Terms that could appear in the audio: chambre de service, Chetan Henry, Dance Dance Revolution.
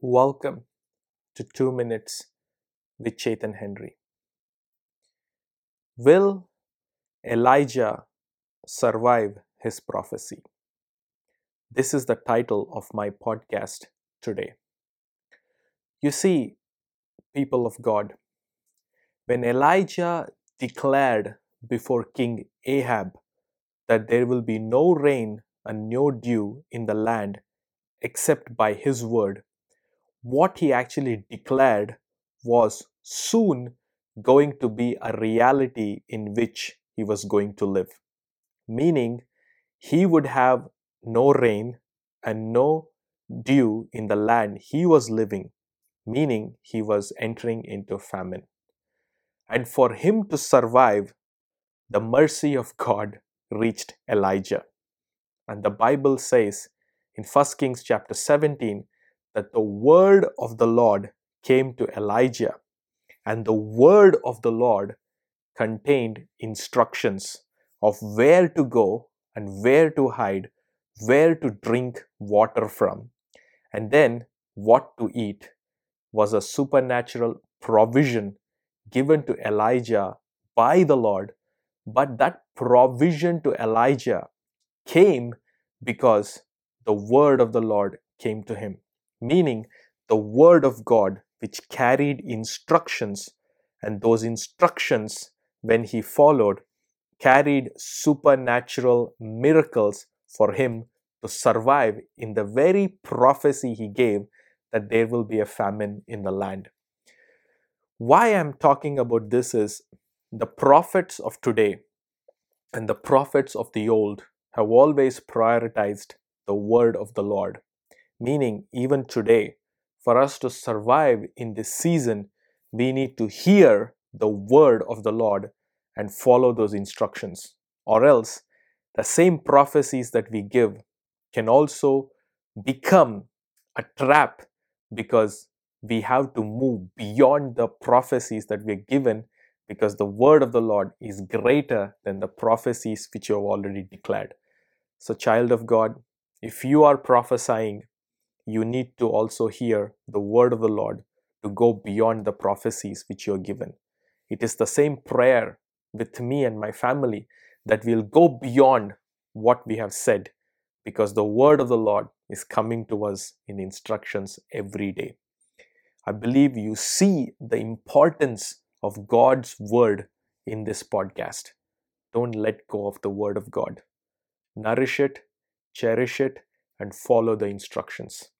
Welcome to 2 Minutes with Chetan Henry. Will Elijah survive his prophecy? This is the title of my podcast today. You see, people of God, when Elijah declared before King Ahab that there will be no rain and no dew in the land except by his word, what he actually declared was soon going to be a reality in which he was going to live. Meaning, he would have no rain and no dew in the land he was living, meaning he was entering into famine. And for him to survive, the mercy of God reached Elijah. And the Bible says in 1 Kings chapter 17, that the word of the Lord came to Elijah, and the word of the Lord contained instructions of where to go and where to hide, where to drink water from, and then what to eat. Was a supernatural provision given to Elijah by the Lord, but that provision to Elijah came because the word of the Lord came to him. Meaning, the word of God which carried instructions, and those instructions, when he followed, carried supernatural miracles for him to survive in the very prophecy he gave that there will be a famine in the land. Why I'm talking about this is the prophets of today and the prophets of the old have always prioritized the word of the Lord. Meaning, even today, for us to survive in this season, we need to hear the word of the Lord and follow those instructions. Or else, the same prophecies that we give can also become a trap, because we have to move beyond the prophecies that we're given, because the word of the Lord is greater than the prophecies which you have already declared. So, child of God, if you are prophesying, you need to also hear the word of the Lord to go beyond the prophecies which you are given. It is the same prayer with me and my family that we'll go beyond what we have said, because the word of the Lord is coming to us in instructions every day. I believe you see the importance of God's word in this podcast. Don't let go of the word of God. Nourish it, cherish it, and follow the instructions.